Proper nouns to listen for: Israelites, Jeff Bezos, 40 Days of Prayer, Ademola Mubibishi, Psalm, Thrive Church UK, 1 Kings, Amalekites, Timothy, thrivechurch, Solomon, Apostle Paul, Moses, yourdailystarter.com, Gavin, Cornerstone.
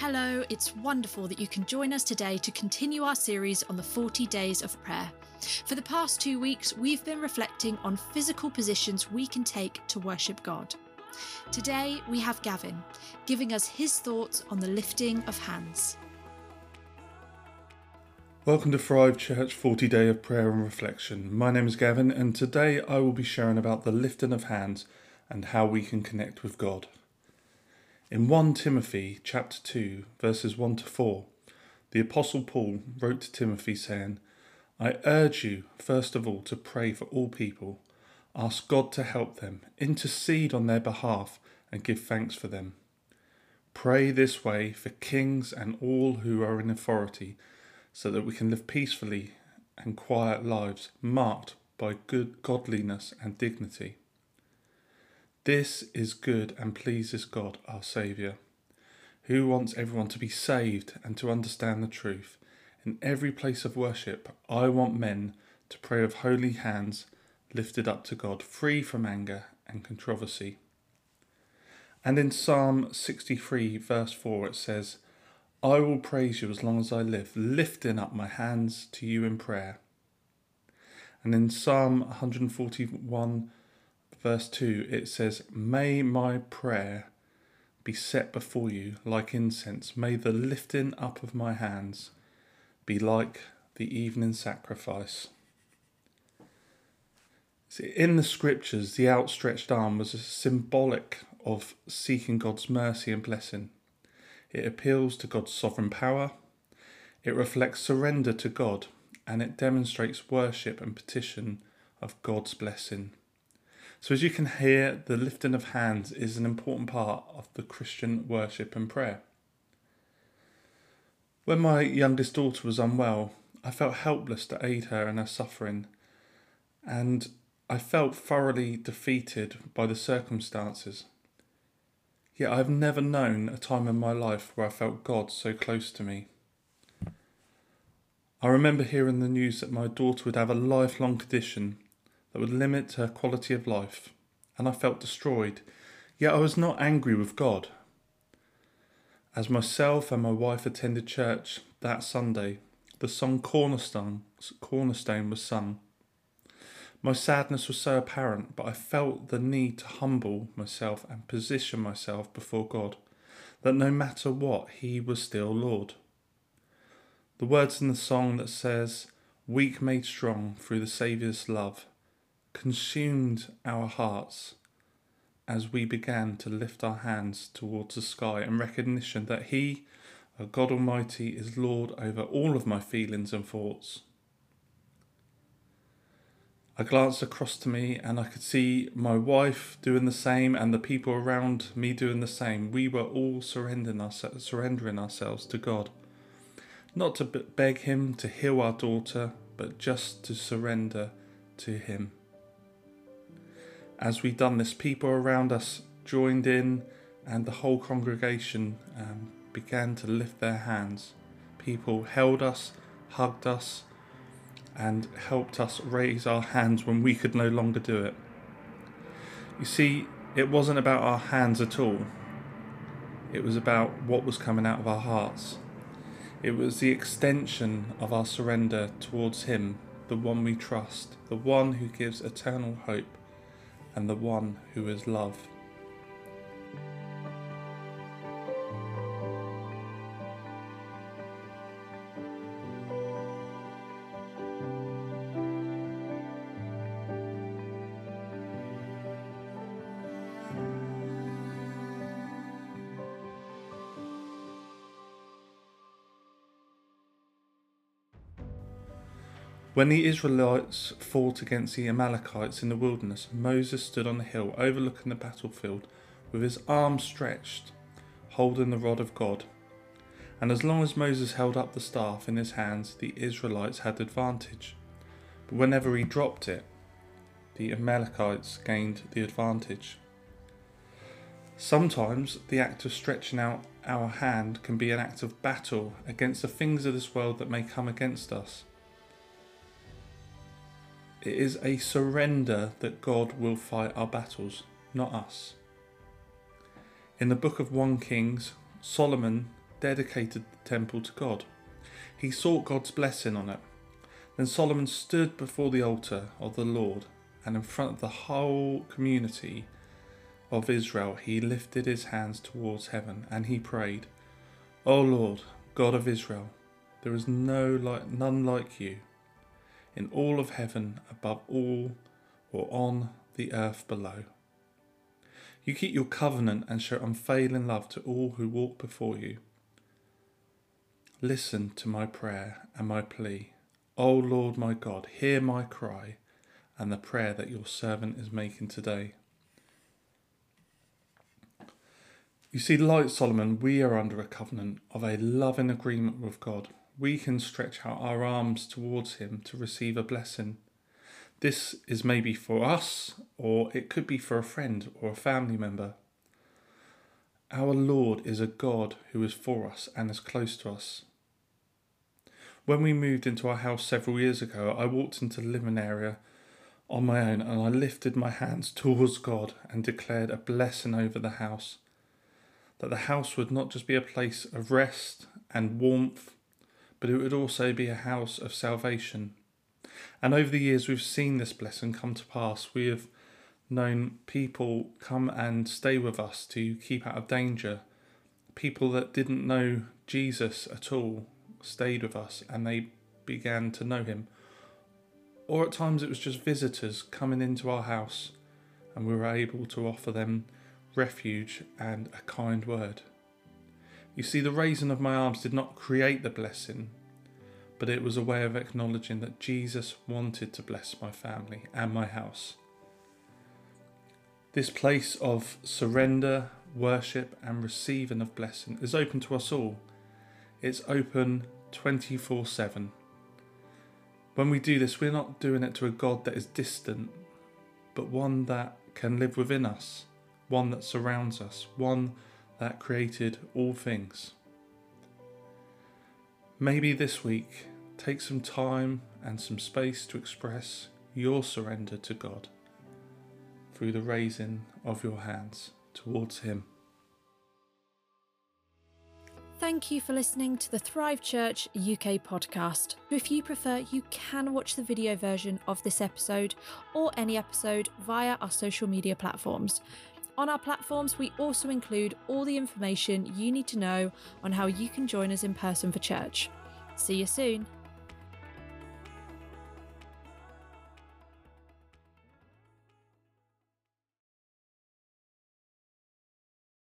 Hello, it's wonderful that you can join us today to continue our series on the 40 days of prayer. For the past 2 weeks, we've been reflecting on physical positions we can take to worship God. Today, we have Gavin giving us his thoughts on the lifting of hands. Welcome to Thrive Church 40 Day of Prayer and Reflection. My name is Gavin, and today I will be sharing about the lifting of hands and how we can connect with God. In 1 Timothy chapter 2, verses 1 to 4, the Apostle Paul wrote to Timothy saying, "I urge you, first of all, to pray for all people. Ask God to help them, intercede on their behalf, and give thanks for them. Pray this way for kings and all who are in authority, so that we can live peacefully and quiet lives marked by good godliness and dignity. This is good and pleases God, our Saviour, who wants everyone to be saved and to understand the truth. In every place of worship, I want men to pray with holy hands lifted up to God, free from anger and controversy." And in Psalm 63, verse 4, it says, "I will praise you as long as I live, lifting up my hands to you in prayer." And in Psalm 141, verse 2, it says, "May my prayer be set before you like incense. May the lifting up of my hands be like the evening sacrifice." See, in the scriptures, the outstretched arm was symbolic of seeking God's mercy and blessing. It appeals to God's sovereign power. It reflects surrender to God, and it demonstrates worship and petition of God's blessing. So as you can hear, the lifting of hands is an important part of the Christian worship and prayer. When my youngest daughter was unwell, I felt helpless to aid her in her suffering, and I felt thoroughly defeated by the circumstances. Yet I've never known a time in my life where I felt God so close to me. I remember hearing the news that my daughter would have a lifelong condition that would limit her quality of life, and I felt destroyed, yet I was not angry with God. As myself and my wife attended church that Sunday, the song Cornerstone was sung. My sadness was so apparent, but I felt the need to humble myself and position myself before God, that no matter what, He was still Lord. The words in the song that says, "Weak made strong through the Saviour's love," consumed our hearts as we began to lift our hands towards the sky in recognition that He, God Almighty, is Lord over all of my feelings and thoughts. I glanced across to me and I could see my wife doing the same and the people around me doing the same. We were all surrendering ourselves to God, not to beg Him to heal our daughter, but just to surrender to Him. As we done this, people around us joined in, and the whole congregation began to lift their hands. People held us, hugged us, and helped us raise our hands when we could no longer do it. You see, it wasn't about our hands at all. It was about what was coming out of our hearts. It was the extension of our surrender towards Him, the one we trust, the one who gives eternal hope, and the one who is love. When the Israelites fought against the Amalekites in the wilderness, Moses stood on a hill overlooking the battlefield with his arms stretched, holding the rod of God. And as long as Moses held up the staff in his hands, the Israelites had advantage. But whenever he dropped it, the Amalekites gained the advantage. Sometimes the act of stretching out our hand can be an act of battle against the things of this world that may come against us. It is a surrender that God will fight our battles, not us. In the book of 1 Kings, Solomon dedicated the temple to God. He sought God's blessing on it. Then Solomon stood before the altar of the Lord, and in front of the whole community of Israel, he lifted his hands towards heaven, and he prayed, "O Lord, God of Israel, there is none like you in all of heaven above all or on the earth below. You keep your covenant and show unfailing love to all who walk before you. Listen to my prayer and my plea. O Lord my God, hear my cry and the prayer that your servant is making today." You see, like Solomon, we are under a covenant of a loving agreement with God. We can stretch out our arms towards him to receive a blessing. This is maybe for us, or it could be for a friend or a family member. Our Lord is a God who is for us and is close to us. When we moved into our house several years ago, I walked into the living area on my own and I lifted my hands towards God and declared a blessing over the house. That the house would not just be a place of rest and warmth, but it would also be a house of salvation. And over the years we've seen this blessing come to pass. We have known people come and stay with us to keep out of danger. People that didn't know Jesus at all stayed with us and they began to know him. Or at times it was just visitors coming into our house and we were able to offer them refuge and a kind word. You see, the raising of my arms did not create the blessing, but it was a way of acknowledging that Jesus wanted to bless my family and my house. This place of surrender, worship and receiving of blessing is open to us all. It's open 24/7. When we do this, we're not doing it to a God that is distant, but one that can live within us, one that surrounds us, one that created all things. Maybe this week, take some time and some space to express your surrender to God through the raising of your hands towards him. Thank you for listening to the Thrive Church UK podcast. If you prefer, you can watch the video version of this episode or any episode via our social media platforms. On our platforms, we also include all the information you need to know on how you can join us in person for church. See you soon.